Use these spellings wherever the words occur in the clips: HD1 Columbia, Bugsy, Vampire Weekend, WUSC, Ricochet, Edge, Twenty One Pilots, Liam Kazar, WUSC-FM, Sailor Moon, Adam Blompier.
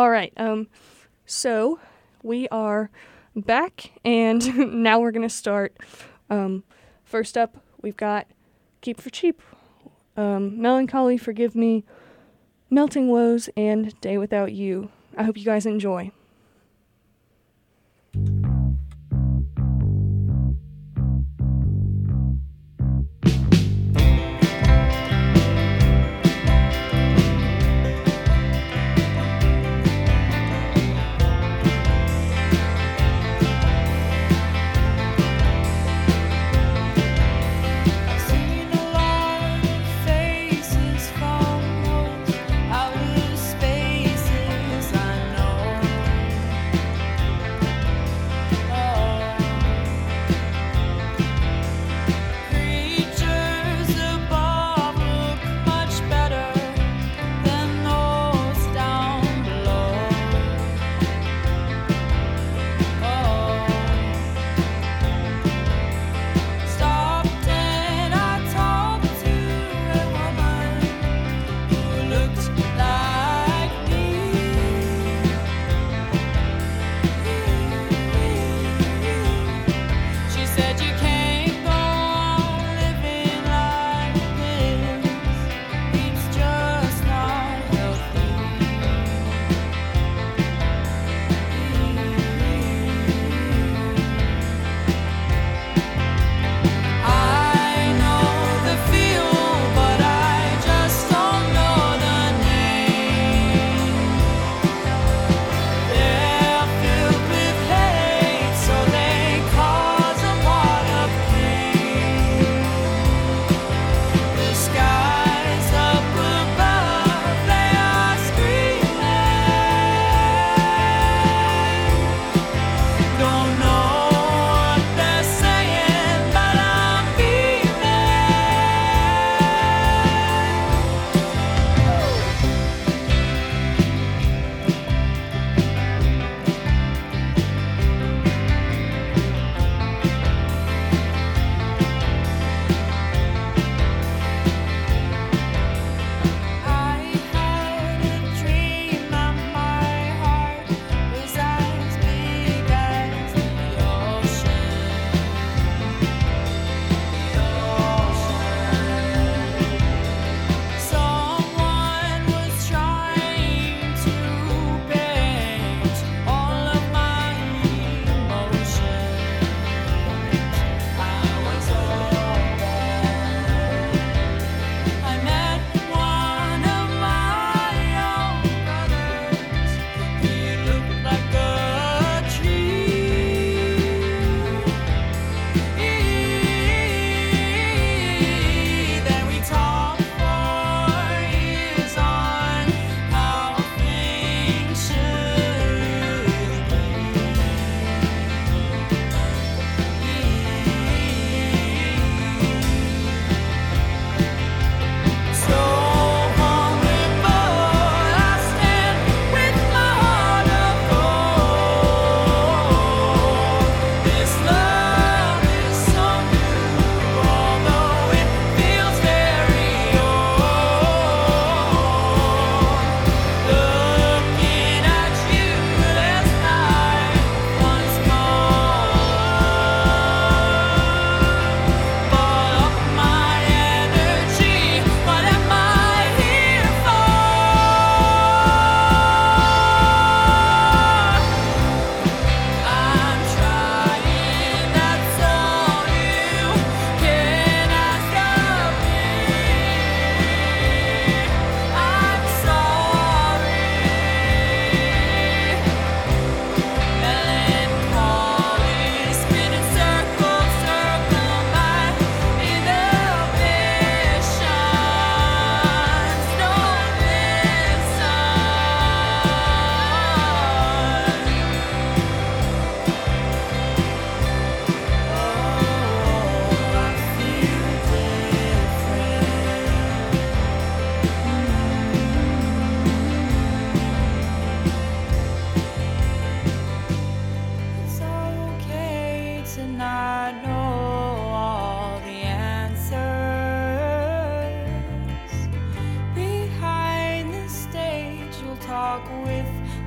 All right. So we are back, and now we're going to start. First up, we've got Keep for Cheap, Melancholy, Forgive Me, Melting Woes, and Day Without You. I hope you guys enjoy.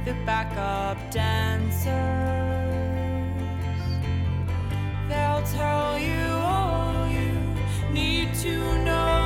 the backup dancers. They'll tell you all you need to know.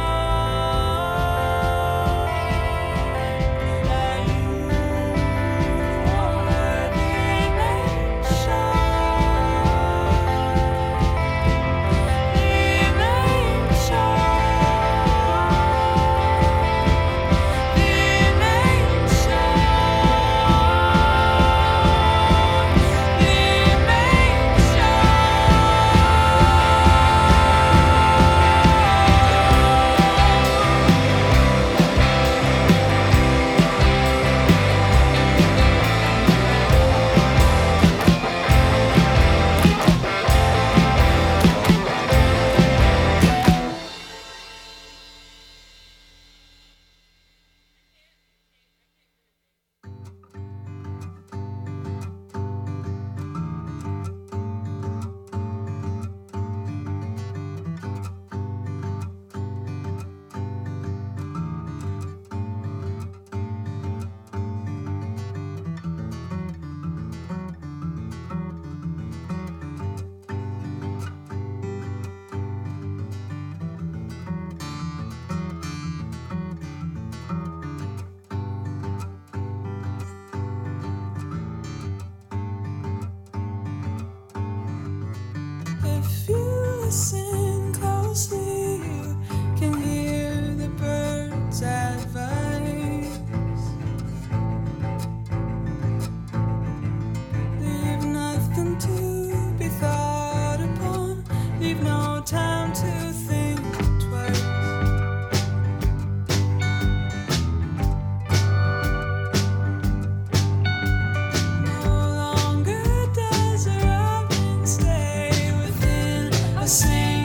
See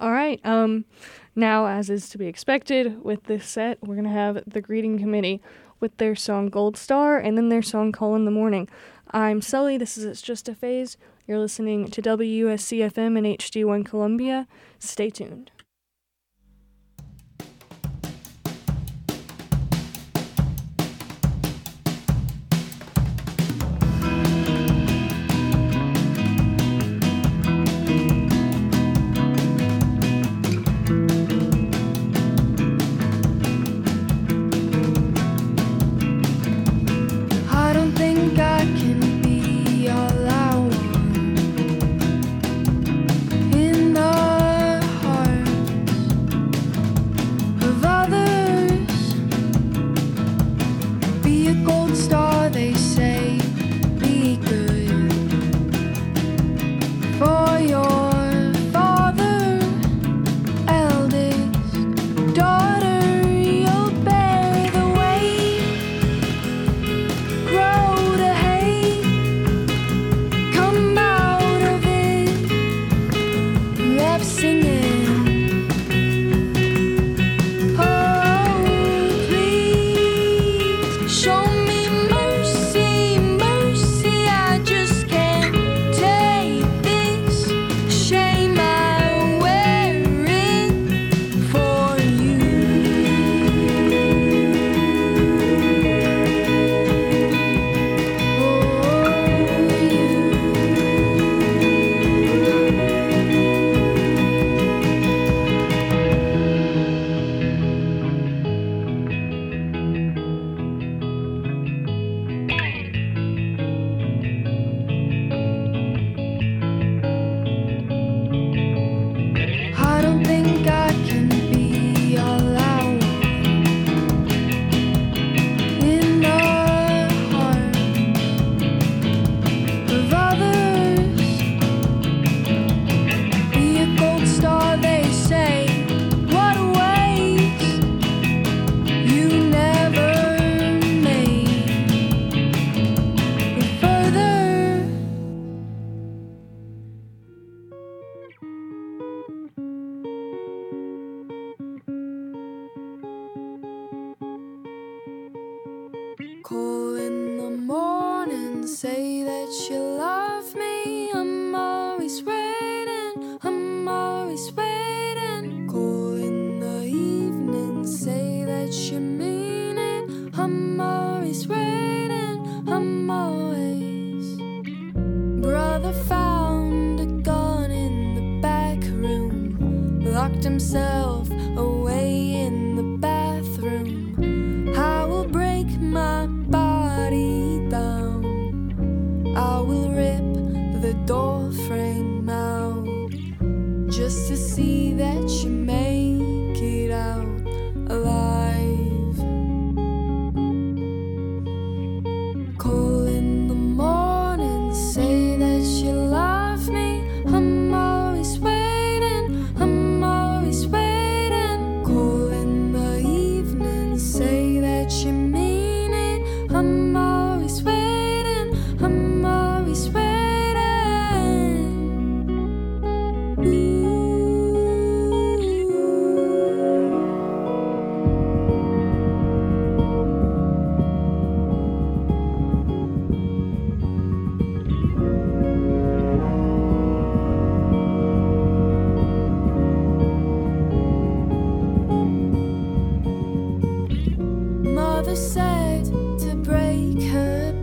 All right. Now, as is to be expected with this set, we're going to have the Greeting Committee with their song Gold Star and then their song Call in the Morning. I'm Sully. This is It's Just a Phase. You're listening to WUSC FM and HD1 Columbia. Stay tuned.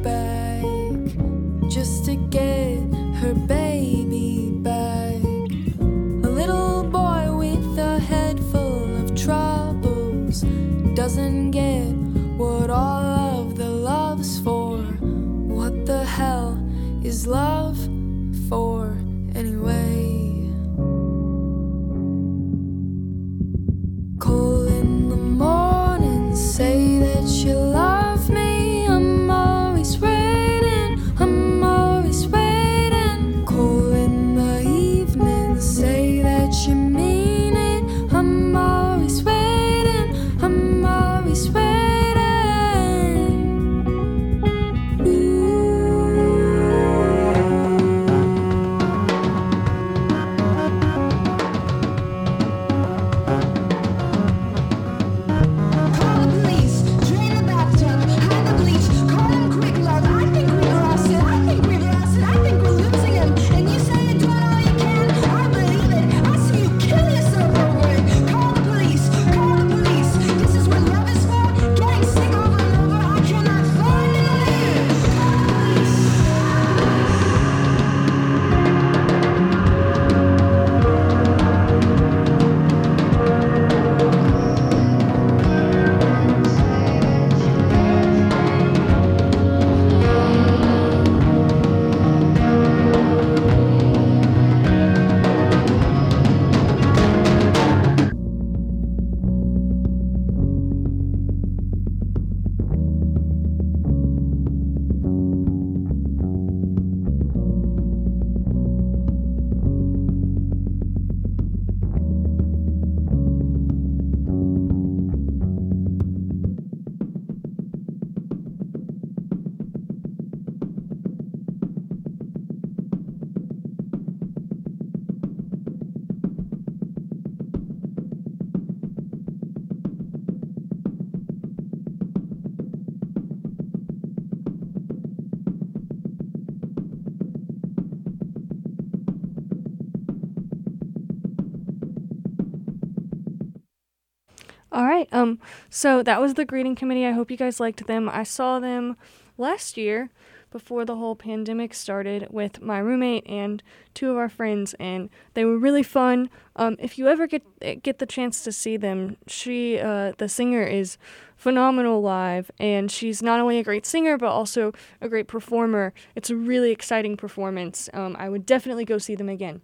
Back, just to get her baby back. All right. So that was the greeting committee. I hope you guys liked them. I saw them last year before the whole pandemic started with my roommate and two of our friends, and they were really fun. If you ever get the chance to see them, she, the singer, is phenomenal live, and she's not only a great singer but also a great performer. It's a really exciting performance. I would definitely go see them again.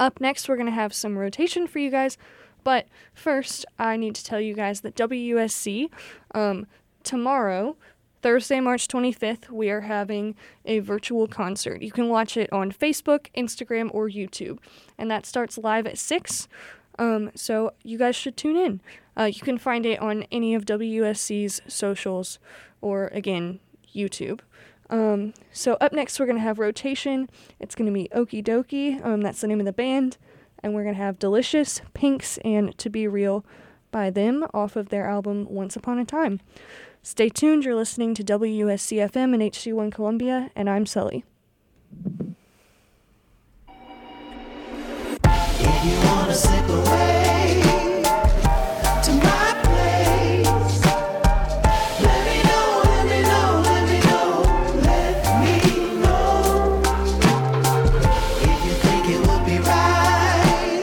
Up next, we're going to have some rotation for you guys. But first, I need to tell you guys that WUSC, tomorrow, Thursday, March 25th, we are having a virtual concert. You can watch it on Facebook, Instagram, or YouTube. And that starts live at 6, so you guys should tune in. You can find it on any of WUSC's socials or, again, YouTube. So up next, we're going to have Rotation. It's going to be Okie Dokie. That's the name of the band. And we're going to have Delicious, Pinks, and To Be Real by them off of their album Once Upon a Time. Stay tuned. You're listening to WUSC-FM and HC1 Columbia, and I'm Sully. If you want to slip away to my place, let me know, let me know, let me know, let me know. If you think it would be right,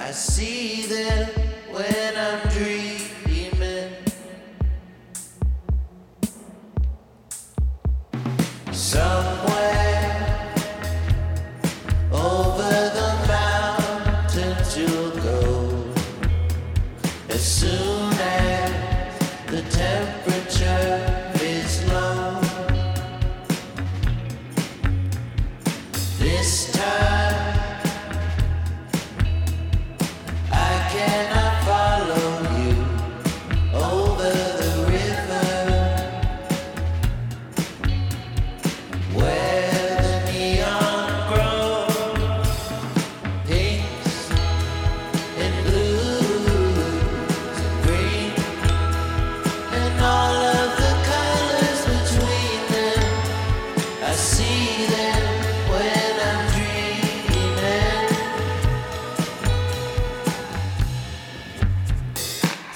I see them when I'm dreaming. you'll go as soon as the temperature is low. This time I cannot follow you over the river where the neon grows pinks and blues and green and all of the colors between them. I see them when I'm dreaming.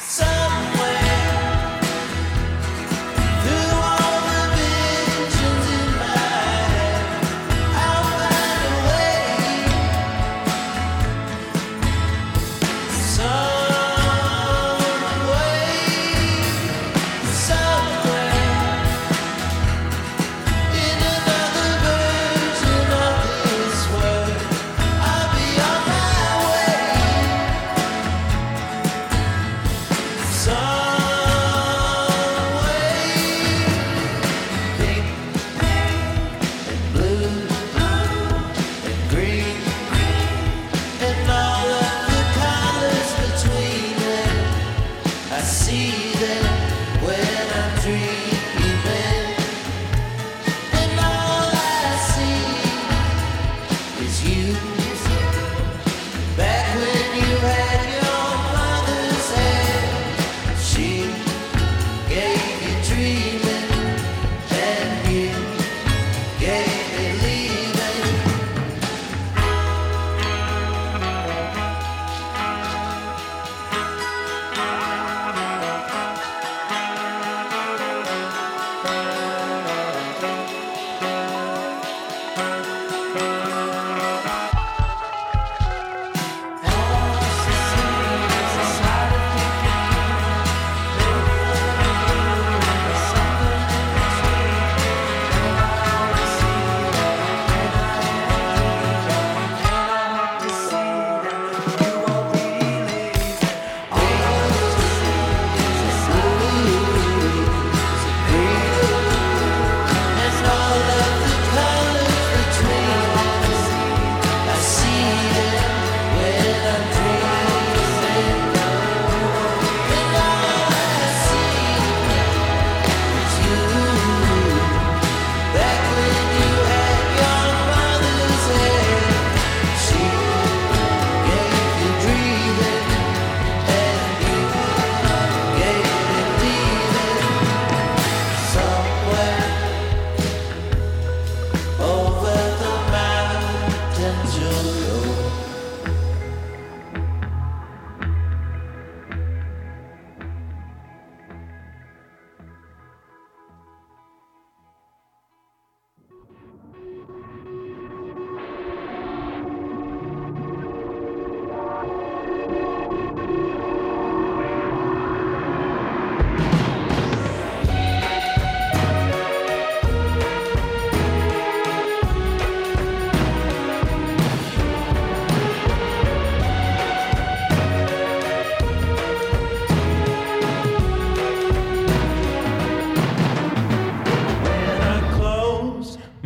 Somewhere through all the visions in my head, I'll find a way. Some way, somewhere. In another version of this world, I'll be on my way. Some way, pink and blue and green and all of the colors between them. I see them when I'm dreaming. And all I see is you. Back when you had your mother's hand, she gave you dreaming, and you gave me leaving. And all of the colors between us, I see them when I'm dreaming. And all I see is you. Back when you had your mother's hair, she gave you dreaming, and you gave me leaving. Somewhere over the mountains you'll go. When I close my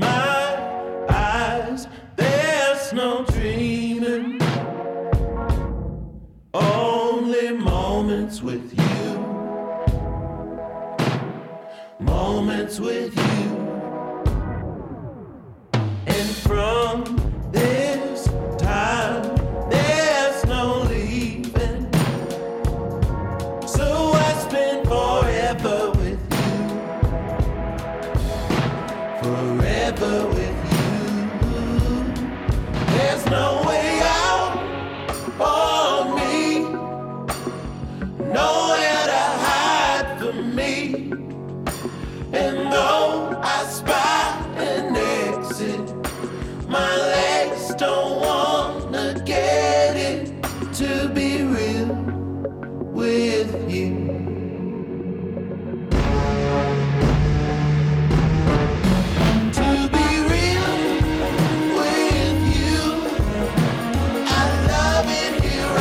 eyes, there's no dreaming, only moments with you, moments with you. And from this time, there's no leaving, so I spend forever with you. Forever with you. There's no way out for me, nowhere to hide from me. And though I spy an exit, my legs don't wanna get it. To be real with you. To be real with you, I love it here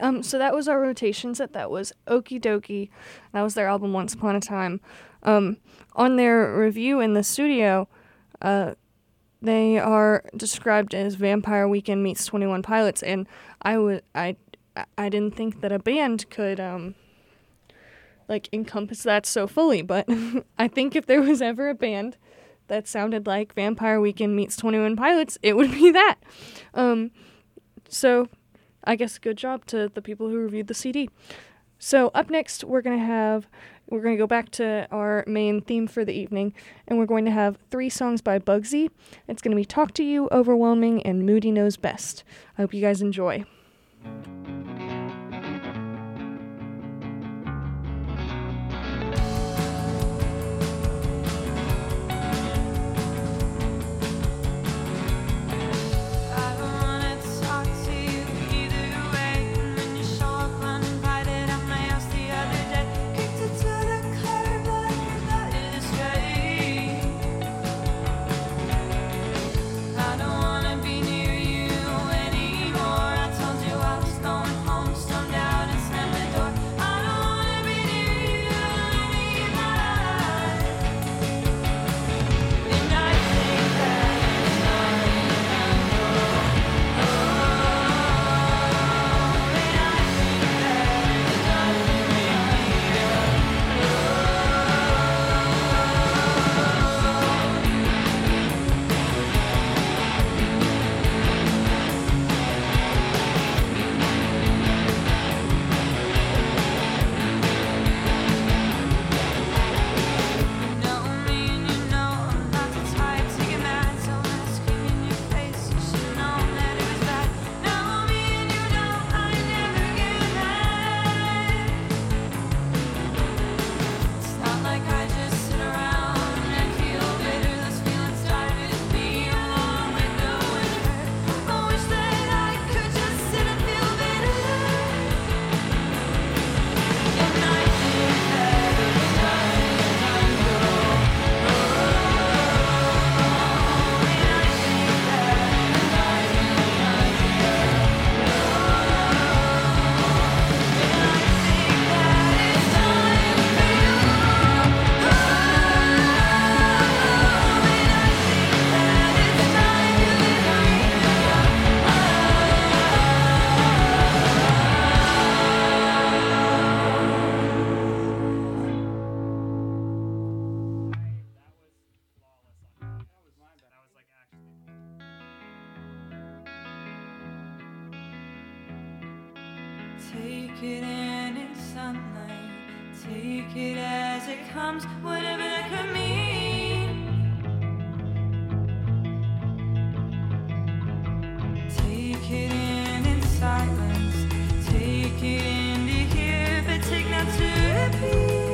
right, so that was our rotation set. That was Okie Dokie. That was their album Once Upon a Time. On their review in the studio, they are described as Vampire Weekend meets 21 Pilots, and I didn't think that a band could encompass that so fully, but I think if there was ever a band that sounded like Vampire Weekend meets 21 Pilots, it would be that. So I guess good job to the people who reviewed the CD. So up next, we're going to go back to our main theme for the evening, and we're going to have three songs by Bugsy. It's going to be Talk to You, Overwhelming, and Moody Knows Best. I hope you guys enjoy. Take it in its sunlight, take it as it comes, whatever that could mean. Take it in silence, take it in to hear, but take not to repeat.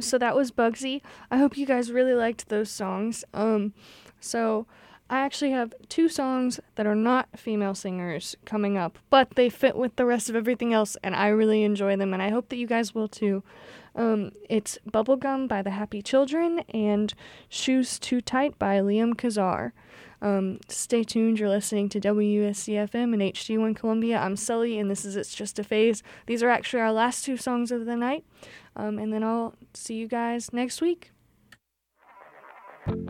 So that was Bugsy. I hope you guys really liked those songs. So I actually have two songs that are not female singers coming up, but they fit with the rest of everything else, and I really enjoy them, and I hope that you guys will too. It's Bubblegum by the Happy Children and Shoes Too Tight by Liam Kazar. Stay tuned. You're listening to WSC-FM and HD1 Columbia. I'm Sully, and this is It's Just a Phase. These are actually our last two songs of the night, and then I'll see you guys next week. Another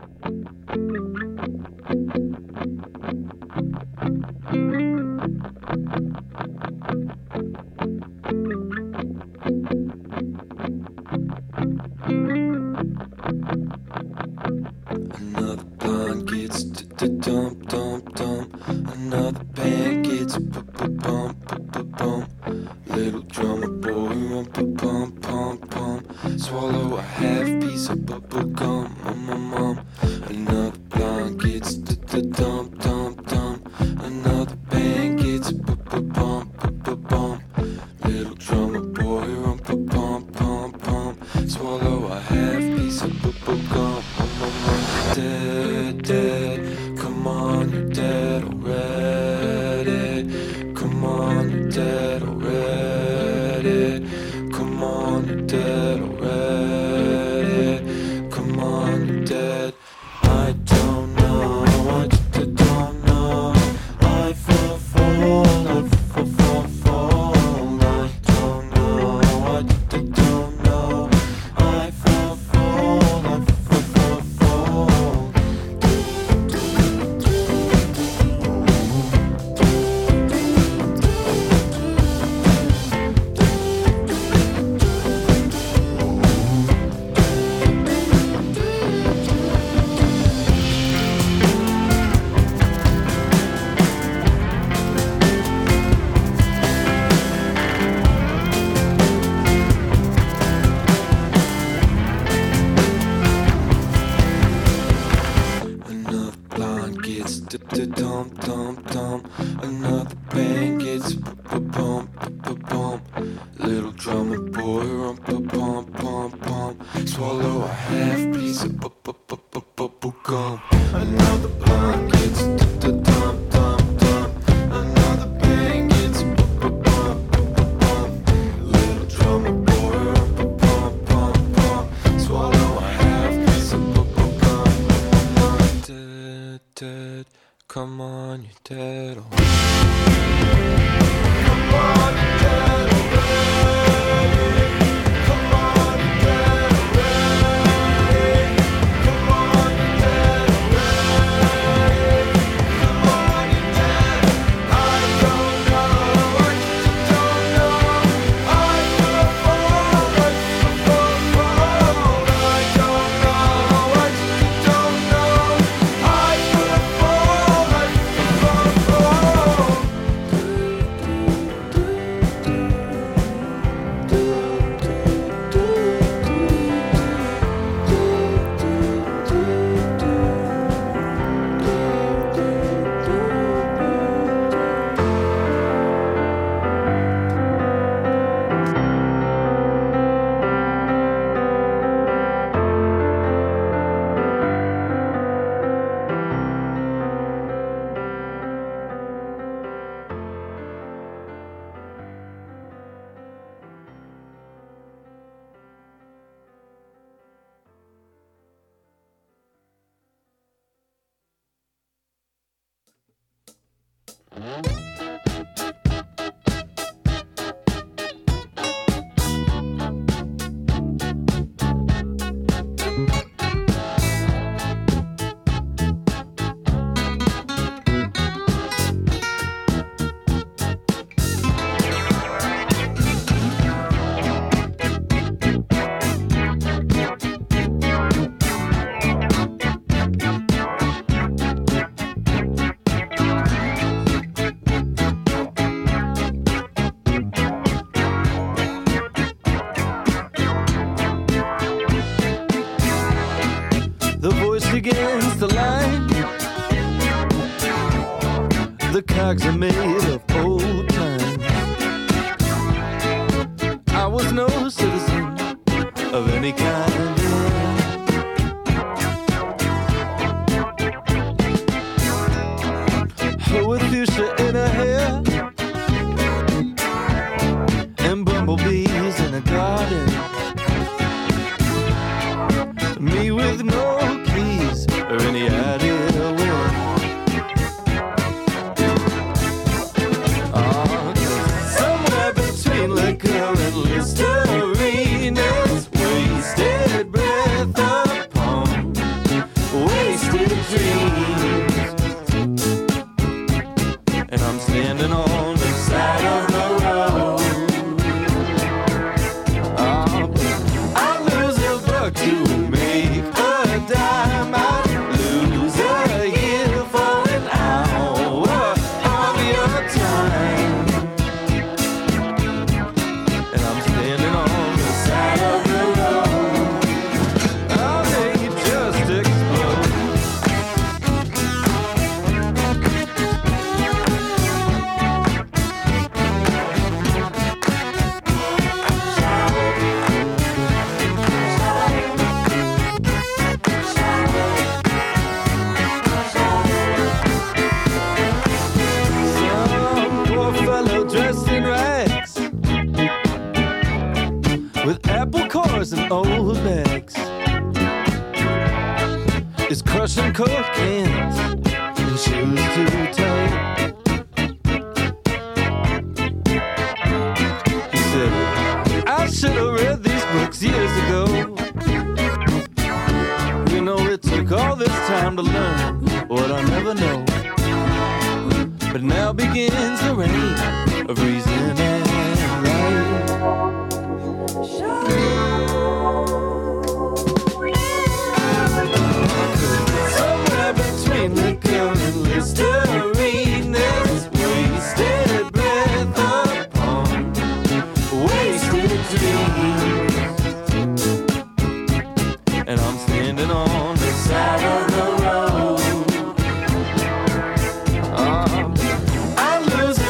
bond gets dump, dump, dump. Another band gets bump, bump, bump. Little drummer boy, pump, pump, pump, pump. Swallow a half piece of bubble gum, mum, mum. Another blonde gets dump, dump, dump. Another band gets bump, bump, bump. Little drummer boy, pump, pump, pump, pump. Swallow a half piece of bubble gum, mum, mum. Dead, dead, come on, you're dead already. Come on. out the bank, it's ba-bum, ba-bum. Little drummer boy, rum-ba-bum, bum-bum. Swallow a half piece of bu-bu-bu-bu-bu-gum. Another blunt, it's da-da-dum-dum-dum. Another bang, it's bu-bu-bum, bu-bu-bum. Little drummer boy, rum-ba-bum, bum-bum. Swallow a half piece of bu-bu-gum. Dead, dead. Come on, you're dead already. Come on, you're dead already. Come on, you're dead already. Come on, you're dead already. Come on, you're dead. I don't know what you don't know. I don't know what you don't know. I don't know what you don't know. I don't know. Cogs are made of old pine. I was no citizen of any kind. With fuchsia in her hair and bumblebees in a garden. Me with no keys or any idea. I lose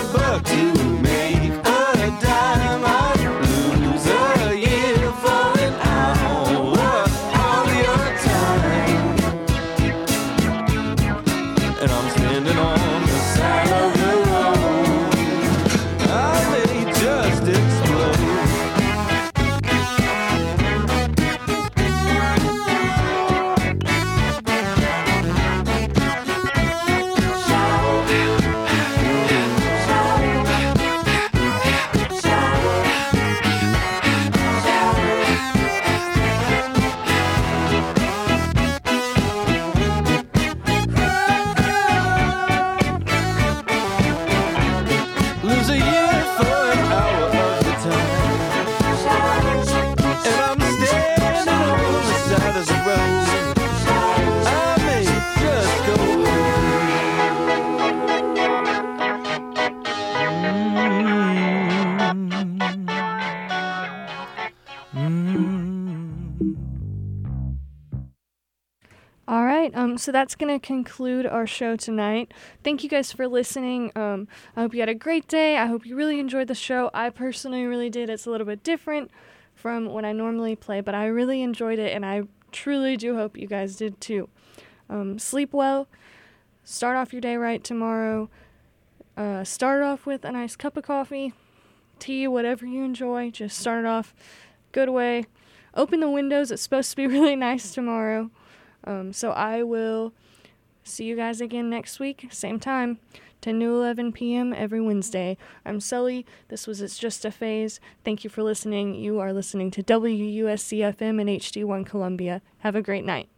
right, so that's going to conclude our show tonight. Thank you guys for listening. I hope you had a great day. I hope you really enjoyed the show. I personally really did. It's a little bit different from what I normally play, but I really enjoyed it, and I truly do hope you guys did too. Sleep well. Start off your day right tomorrow. Start off with a nice cup of coffee, tea, whatever you enjoy. Just start it off good way. Open the windows. It's supposed to be really nice tomorrow. So I will see you guys again next week, same time, 10 to 11 p.m. every Wednesday. I'm Sully. This was It's Just a Phase. Thank you for listening. You are listening to WUSC-FM and HD1 Columbia. Have a great night.